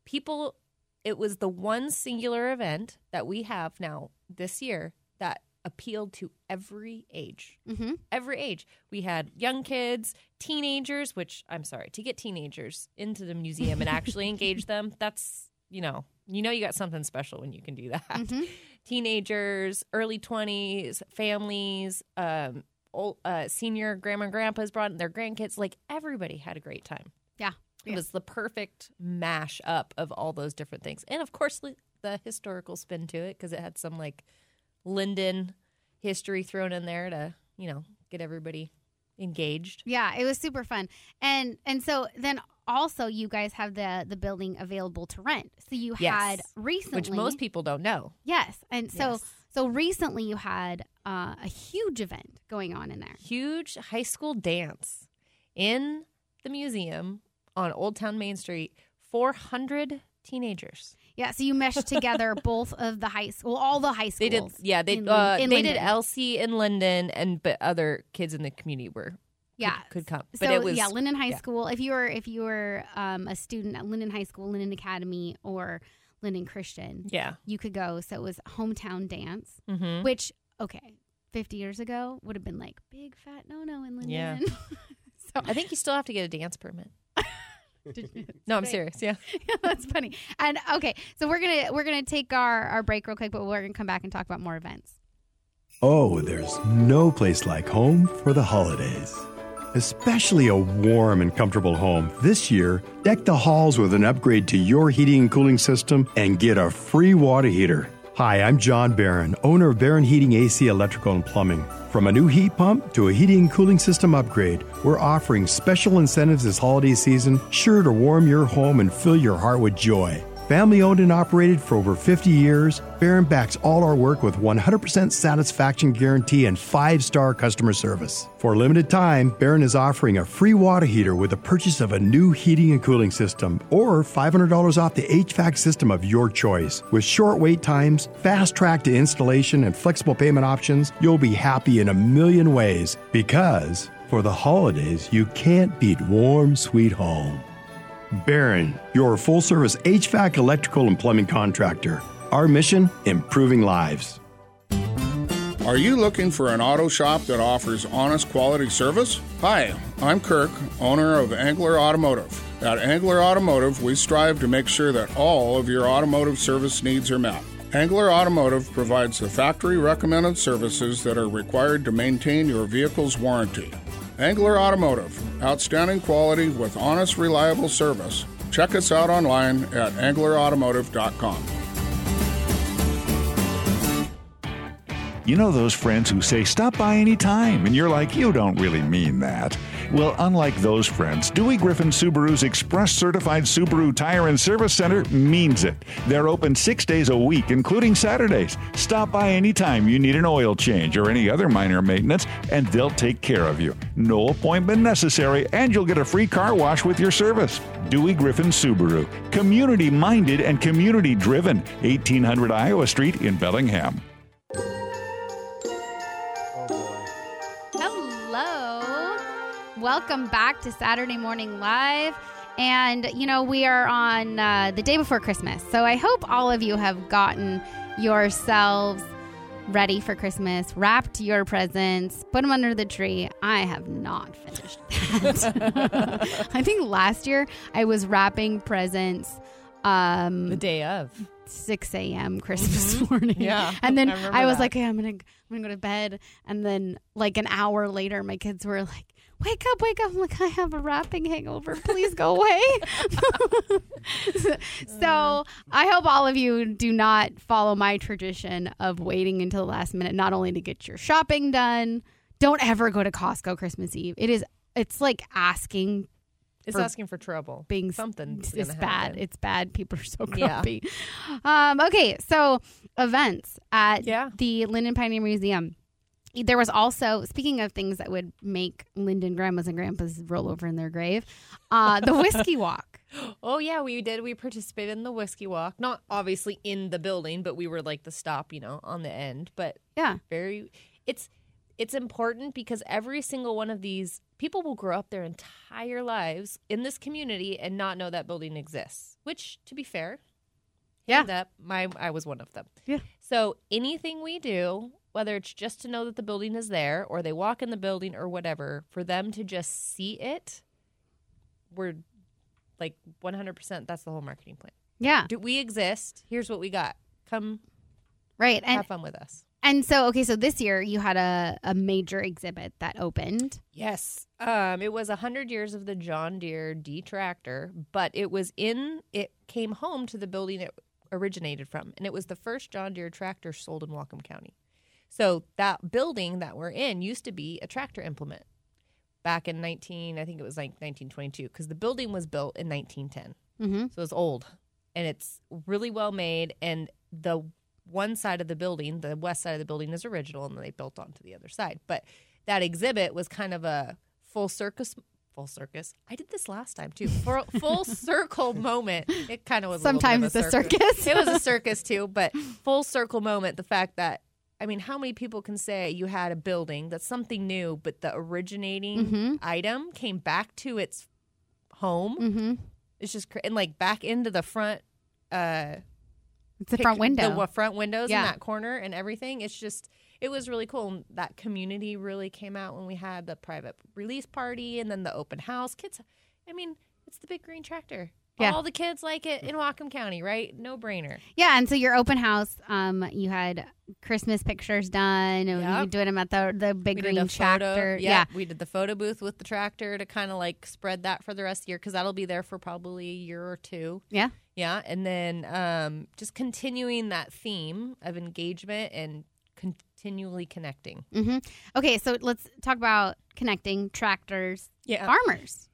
People, it was the one singular event that we have now this year that appealed to every age, mm-hmm. every age. We had young kids, teenagers, which I'm sorry, to get teenagers into the museum and actually engage them. That's, you know, you know, you got something special when you can do that. Mm-hmm. Teenagers, early twenties, families, um, old, uh, senior grandma and grandpas brought in their grandkids. Like everybody had a great time. Yeah. It yeah. was the perfect mash up of all those different things. And of course, the historical spin to it because it had some like Lynden history thrown in there to, you know, get everybody engaged. Yeah, it was super fun. And and so then also you guys have the the building available to rent. So you yes. had recently. Which most people don't know. Yes. And so yes. so recently you had uh, a huge event going on in there. Huge high school dance in the museum on Old Town Main Street. four hundred teenagers. Yeah, so you meshed together both of the high school, well, all the high schools. They did, yeah, they in, uh, in they Lynden. Did L C in Lynden, and but other kids in the community were yeah could, could come. But so it was, yeah, Lynden High yeah. School. If you were if you were um, a student at Lynden High School, Lynden Academy, or Lynden Christian, yeah, you could go. So it was hometown dance, mm-hmm. which okay, fifty years ago would have been like big fat no no in Lynden. Yeah. So I think you still have to get a dance permit. No, I'm serious. Yeah. Yeah, that's funny. And okay, so we're gonna we're gonna take our, our break real quick, but we're gonna come back and talk about more events. Oh, there's no place like home for the holidays, especially a warm and comfortable home. This year, deck the halls with an upgrade to your heating and cooling system, and get a free water heater. Hi, I'm John Barron, owner of Barron Heating, A C, Electrical, and Plumbing. From a new heat pump to a heating and cooling system upgrade, we're offering special incentives this holiday season, sure to warm your home and fill your heart with joy. Family owned and operated for over fifty years, Barron backs all our work with one hundred percent satisfaction guarantee and five-star customer service. For a limited time, Barron is offering a free water heater with the purchase of a new heating and cooling system, or five hundred dollars off the H V A C system of your choice. With short wait times, fast track to installation, and flexible payment options, you'll be happy in a million ways, because for the holidays, you can't beat warm, sweet home. Barron, your full-service H V A C, electrical, and plumbing contractor. Our mission, improving lives. Are you looking for an auto shop that offers honest quality service? Hi, I'm Kirk, owner of Angler Automotive. At Angler Automotive, we strive to make sure that all of your automotive service needs are met. Angler Automotive provides the factory-recommended services that are required to maintain your vehicle's warranty. Angler Automotive, outstanding quality with honest, reliable service. Check us out online at angler automotive dot com. You know those friends who say, stop by anytime, and you're like, you don't really mean that. Well, unlike those friends, Dewey Griffin Subaru's Express Certified Subaru Tire and Service Center means it. They're open six days a week, including Saturdays. Stop by anytime you need an oil change or any other minor maintenance, and they'll take care of you. No appointment necessary, and you'll get a free car wash with your service. Dewey Griffin Subaru, community-minded and community-driven, eighteen hundred Iowa Street in Bellingham. Welcome back to Saturday Morning Live. And, you know, we are on uh, the day before Christmas. So I hope all of you have gotten yourselves ready for Christmas, wrapped your presents, put them under the tree. I have not finished that. I think last year I was wrapping presents. Um, the day of. six a.m. Christmas mm-hmm. morning. Yeah. And then I, I was that. like, hey, I'm going to I'm gonna go to bed. And then like an hour later, my kids were like, wake up, wake up. I'm like, I have a wrapping hangover. Please go away. So I hope all of you do not follow my tradition of waiting until the last minute, not only to get your shopping done. Don't ever go to Costco Christmas Eve. It is, it's like asking. It's for asking for trouble. Being something. It's bad. It's bad. People are so grumpy. Yeah. Um, okay. So events at yeah. the Lynden Pioneer Museum. There was also, speaking of things that would make Lynden grandmas and grandpas roll over in their grave, uh, the whiskey walk. Oh, yeah, we did. We participated in the whiskey walk. Not obviously in the building, but we were like the stop, you know, on the end. But yeah, very, it's it's important because every single one of these people will grow up their entire lives in this community and not know that building exists, which, to be fair, yeah, that my I was one of them. Yeah. So anything we do, whether it's just to know that the building is there or they walk in the building or whatever, for them to just see it, we're like one hundred percent. That's the whole marketing plan. Yeah. Do we exist? Here's what we got. Come right. have and, fun with us. And so, okay, so this year you had a, a major exhibit that opened. Yes. Um, it was one hundred years of the John Deere D tractor, but it was in, it came home to the building it originated from. And it was the first John Deere tractor sold in Whatcom County. So that building that we're in used to be a tractor implement back in nineteen, I think it was like nineteen twenty-two, because the building was built in nineteen ten. Mm-hmm. So it's old, and it's really well made. And the one side of the building, the west side of the building, is original, and then they built onto the other side. But that exhibit was kind of a full circus. Full circus. I did this last time too. For full circle moment. It kind of was. Sometimes a little bit of a circus. It's a circus. It was a circus too, but full circle moment. The fact that, I mean, how many people can say you had a building that's something new, but the originating mm-hmm. item came back to its home? Mm-hmm. It's just cra- and like back into the front. Uh, it's the pic- front window. The front windows yeah. in that corner and everything. It's just, it was really cool. And that community really came out when we had the private release party and then the open house. Kids, I mean, it's the big green tractor. Yeah. All the kids like it in Whatcom County, right? No brainer. Yeah, and so your open house, um, you had Christmas pictures done, and yep. you were doing them at the the big we green tractor. Yeah, yeah, we did the photo booth with the tractor to kind of like spread that for the rest of the year, because that'll be there for probably a year or two. Yeah, yeah, and then um, just continuing that theme of engagement and continually connecting. Mm-hmm. Okay, so let's talk about connecting tractors, yeah. farmers.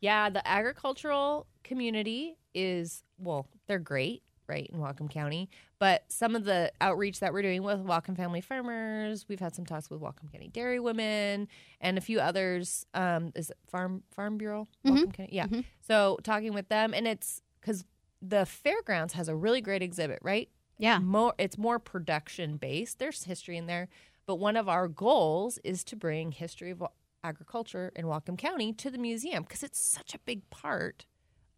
Yeah, the agricultural community is, well, they're great, right, in Whatcom County, but some of the outreach that we're doing with Whatcom Family Farmers, we've had some talks with Whatcom County Dairy Women and a few others, um, is it Farm Farm Bureau? Mm-hmm. Whatcom County? Yeah. Mm-hmm. So talking with them, and it's because the fairgrounds has a really great exhibit, right? Yeah. More, it's more production-based. There's history in there, but one of our goals is to bring history of agriculture in Whatcom County to the museum, because it's such a big part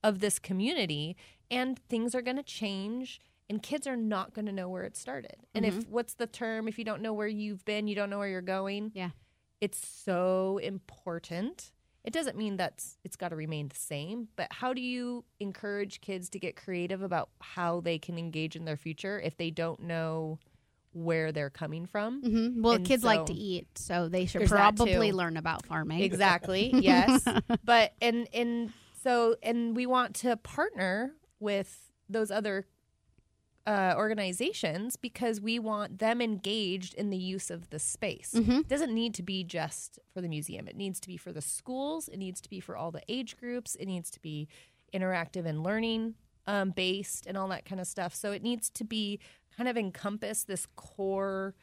of this community, and things are going to change, and kids are not going to know where it started. And mm-hmm. if what's the term? If you don't know where you've been, you don't know where you're going. Yeah. It's so important. It doesn't mean that's it's got to remain the same, but how do you encourage kids to get creative about how they can engage in their future if they don't know where they're coming from? Mm-hmm. Well, and kids so, like to eat, so they should probably learn about farming. Exactly. Yes. But and and so and we want to partner with those other uh, organizations because we want them engaged in the use of the space. Mm-hmm. It doesn't need to be just for the museum. It needs to be for the schools. It needs to be for all the age groups. It needs to be interactive and learning um, based and all that kind of stuff. So it needs to be kind of encompass this core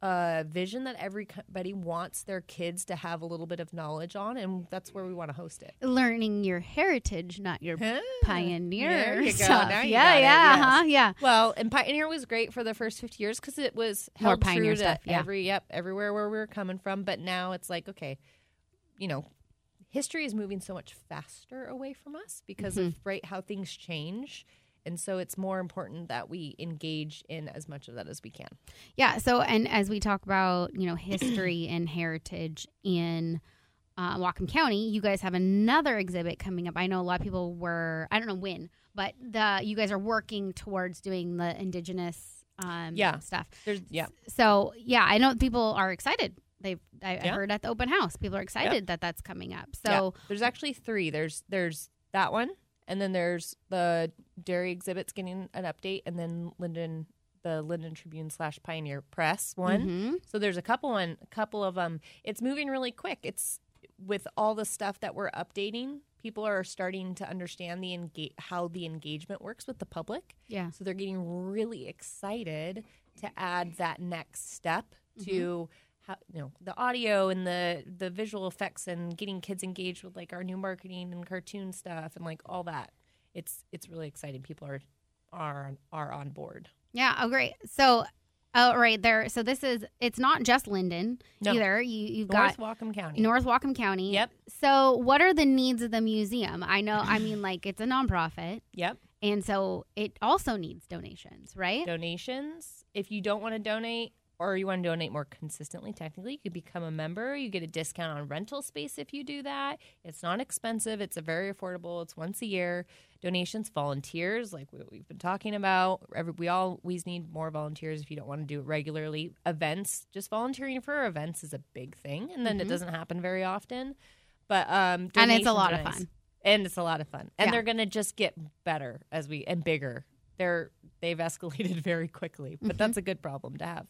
uh, vision that everybody wants their kids to have a little bit of knowledge on, and that's where we want to host it. Learning your heritage, not your huh. pioneer there you stuff. Go. Now you yeah, got yeah, it. Yes. Uh-huh, yeah. Well, and Pioneer was great for the first fifty years because it was held more pioneer true to stuff, yeah. every yep everywhere where we were coming from. But now it's like, okay, you know, history is moving so much faster away from us because mm-hmm. of right how things change. And so it's more important that we engage in as much of that as we can. Yeah. So, and as we talk about, you know, history and heritage in uh, Whatcom County, you guys have another exhibit coming up. I know a lot of people were, I don't know when, but the you guys are working towards doing the indigenous um, yeah. stuff. There's, yeah. So, yeah, I know people are excited. They've I, yeah. I heard at the open house, people are excited yeah. that that's coming up. So yeah. there's actually three. There's there's that one. And then there's the dairy exhibits getting an update, and then Lynden, the Lynden Tribune slash Pioneer Press one. Mm-hmm. So there's a couple one, a couple of them. It's moving really quick. It's with all the stuff that we're updating. People are starting to understand the enga- how the engagement works with the public. Yeah. So they're getting really excited to add that next step mm-hmm. to. How, you know, the audio and the, the visual effects and getting kids engaged with like our new marketing and cartoon stuff and like all that. It's it's really exciting. People are are are on board. Yeah. Oh, great. So, oh, right there. So this is it's not just Lynden no. either. You you've North got Whatcom County, North Whatcom County. Yep. So what are the needs of the museum? I know. I mean, like it's a nonprofit. Yep. And so it also needs donations, right? Donations. If you don't want to donate. Or you want to donate more consistently, technically, you could become a member. You get a discount on rental space if you do that. It's not expensive. It's a very affordable. It's once a year. Donations, volunteers, like we, we've been talking about. Every, we always need more volunteers if you don't want to do it regularly. Events, just volunteering for events is a big thing. And then mm-hmm. it doesn't happen very often. But um, And it's a lot of nice. fun. And it's a lot of fun. And yeah. they're going to just get better as we and bigger. They're, they've escalated very quickly. But mm-hmm. that's a good problem to have.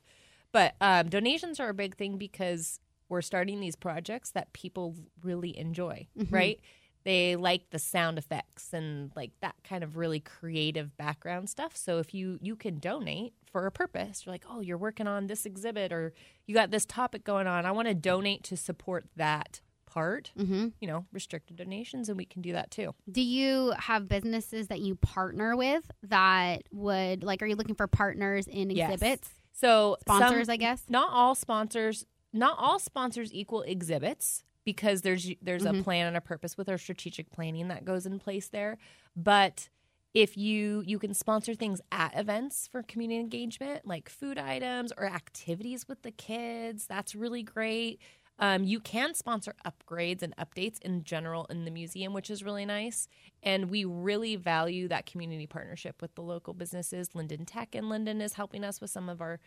But um, donations are a big thing because we're starting these projects that people really enjoy, mm-hmm. right? They like the sound effects and like that kind of really creative background stuff. So if you, you can donate for a purpose, you're like, oh, you're working on this exhibit or you got this topic going on. I want to donate to support that part, mm-hmm. you know, restricted donations, and we can do that too. Do you have businesses that you partner with that would like, are you looking for partners in exhibits? Yes. So sponsors, some, I guess. Not all sponsors, not all sponsors equal exhibits because there's there's mm-hmm. a plan and a purpose with our strategic planning that goes in place there. But if you you can sponsor things at events for community engagement, like food items or activities with the kids, that's really great. Um, you can sponsor upgrades and updates in general in the museum, which is really nice. And we really value that community partnership with the local businesses. Lynden Tech in Lynden is helping us with some of our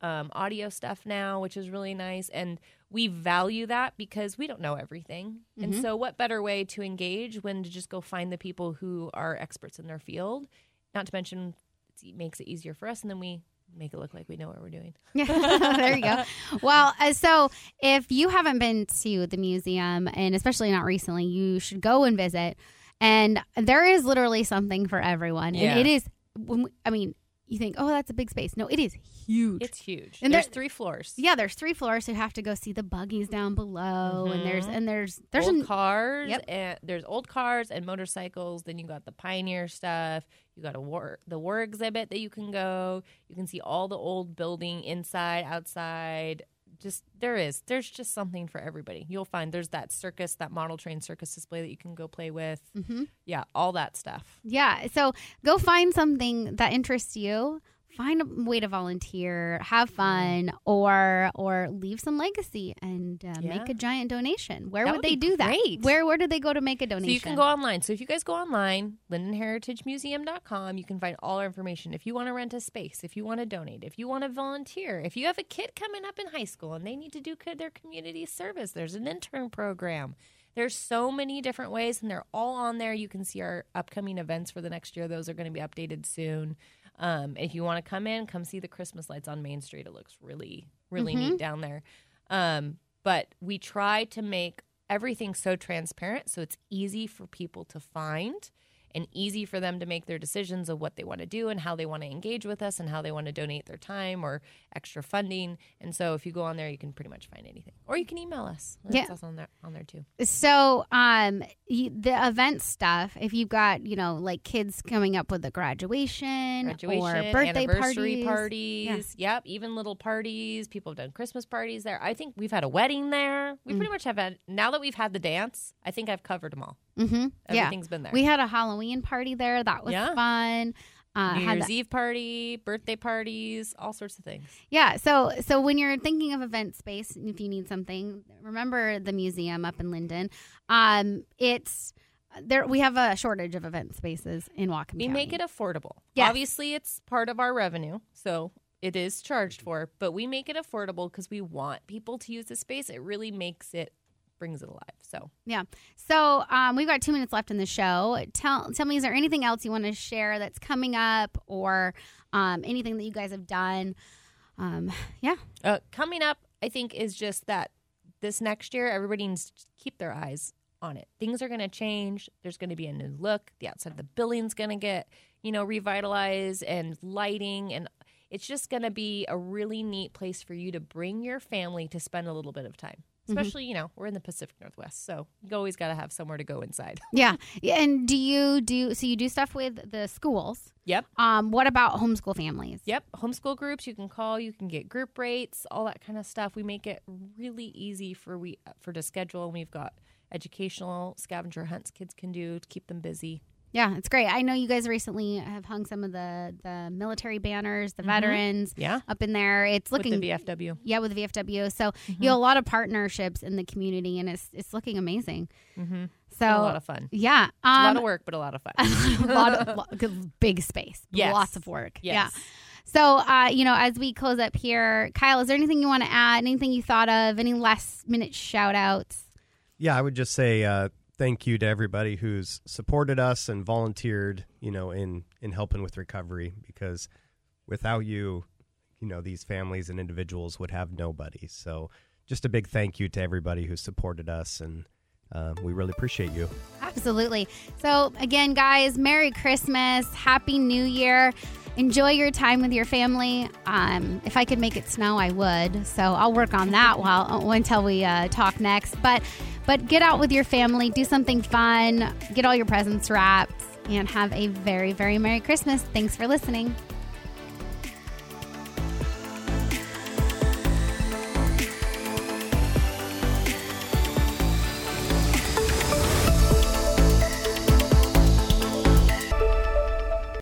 um, audio stuff now, which is really nice. And we value that because we don't know everything. Mm-hmm. And so what better way to engage when to just go find the people who are experts in their field, not to mention it makes it easier for us. And then we make it look like we know what we're doing. Yeah, there you go. Well, uh, so if you haven't been to the museum, and especially not recently, you should go and visit. And there is literally something for everyone. Yeah. And it is, I mean, you think, oh, that's a big space. No, it is huge. It's huge. And there's there, three floors. Yeah, there's three floors. So you have to go see the buggies down below. Mm-hmm. And there's and there's there's old an, cars. Yep. And there's old cars and motorcycles. Then you got the pioneer stuff. You got a war the war exhibit that you can go. You can see all the old building inside, outside. Just there is there's just something for everybody. You'll find there's that circus, that model train circus display that you can go play with. Mm-hmm. Yeah, all that stuff. Yeah, so go find something that interests you. Find a way to volunteer, have fun, or or leave some legacy and uh, yeah. make a giant donation. Where that would, would they do great. that? Where where do they go to make a donation? So you can go online. So if you guys go online, lynden heritage museum dot com, you can find all our information. If you want to rent a space, if you want to donate, if you want to volunteer, if you have a kid coming up in high school and they need to do their community service, there's an intern program. There's so many different ways, and they're all on there. You can see our upcoming events for the next year. Those are going to be updated soon. Um, if you want to come in, come see the Christmas lights on Main Street. It looks really, really mm-hmm. neat down there. Um, but we try to make everything so transparent so it's easy for people to find and easy for them to make their decisions of what they want to do and how they want to engage with us and how they want to donate their time or extra funding. And so if you go on there, you can pretty much find anything. Or you can email us. That's yeah. also on there, on there too. So um, you, the event stuff, if you've got, you know, like kids coming up with a graduation, graduation or birthday anniversary parties. parties yeah. Yep, even little parties. People have done Christmas parties there. I think we've had a wedding there. We mm. pretty much have had, now that we've had the dance, I think I've covered them all. Mm-hmm. Everything's yeah. been there. We had a Halloween party there. That was yeah. fun. Uh, New Year's Eve party, birthday parties, all sorts of things. Yeah. So so when you're thinking of event space, if you need something, remember the museum up in Lynden. Um, it's there. We have a shortage of event spaces in Whatcom County. We make it affordable. Yes. Obviously, it's part of our revenue, so it is charged for. But we make it affordable because we want people to use the space. It really makes it. brings it alive. So yeah. So um, we've got two minutes left in the show. Tell tell me, is there anything else you want to share that's coming up, or um, anything that you guys have done? Um, yeah. Uh, coming up, I think, is just that this next year, everybody needs to keep their eyes on it. Things are going to change. There's going to be a new look. The outside of the building's going to get, you know, revitalized, and lighting, and it's just going to be a really neat place for you to bring your family to spend a little bit of time. Especially, you know, we're in the Pacific Northwest, so you always got to have somewhere to go inside. Yeah. And do you do, so you do stuff with the schools. Yep. Um, what about homeschool families? Yep. Homeschool groups, you can call, you can get group rates, all that kind of stuff. We make it really easy for we for to schedule, and we've got educational scavenger hunts kids can do to keep them busy. Yeah, it's great. I know you guys recently have hung some of the, the military banners, the mm-hmm. veterans yeah. up in there. It's looking with the V F W. Yeah, with the V F W. So mm-hmm. you have a lot of partnerships in the community, and it's it's looking amazing. Mm-hmm. So a lot of fun. Yeah, um, it's a lot of work, but a lot of fun. a lot of lo- big space. Yes. Lots of work. Yes. Yeah. So, uh, you know, as we close up here, Kyle, is there anything you want to add? Anything you thought of? Any last minute shout outs? Yeah, I would just say. Uh, Thank you to everybody who's supported us and volunteered, you know, in, in helping with recovery, because without you, you know, these families and individuals would have nobody. So just a big thank you to everybody who supported us, and uh, we really appreciate you. Absolutely. So again, guys, Merry Christmas. Happy New Year. Enjoy your time with your family. Um, if I could make it snow, I would. So I'll work on that while until we uh, talk next. But but get out with your family, do something fun, get all your presents wrapped, and have a very, very Merry Christmas. Thanks for listening.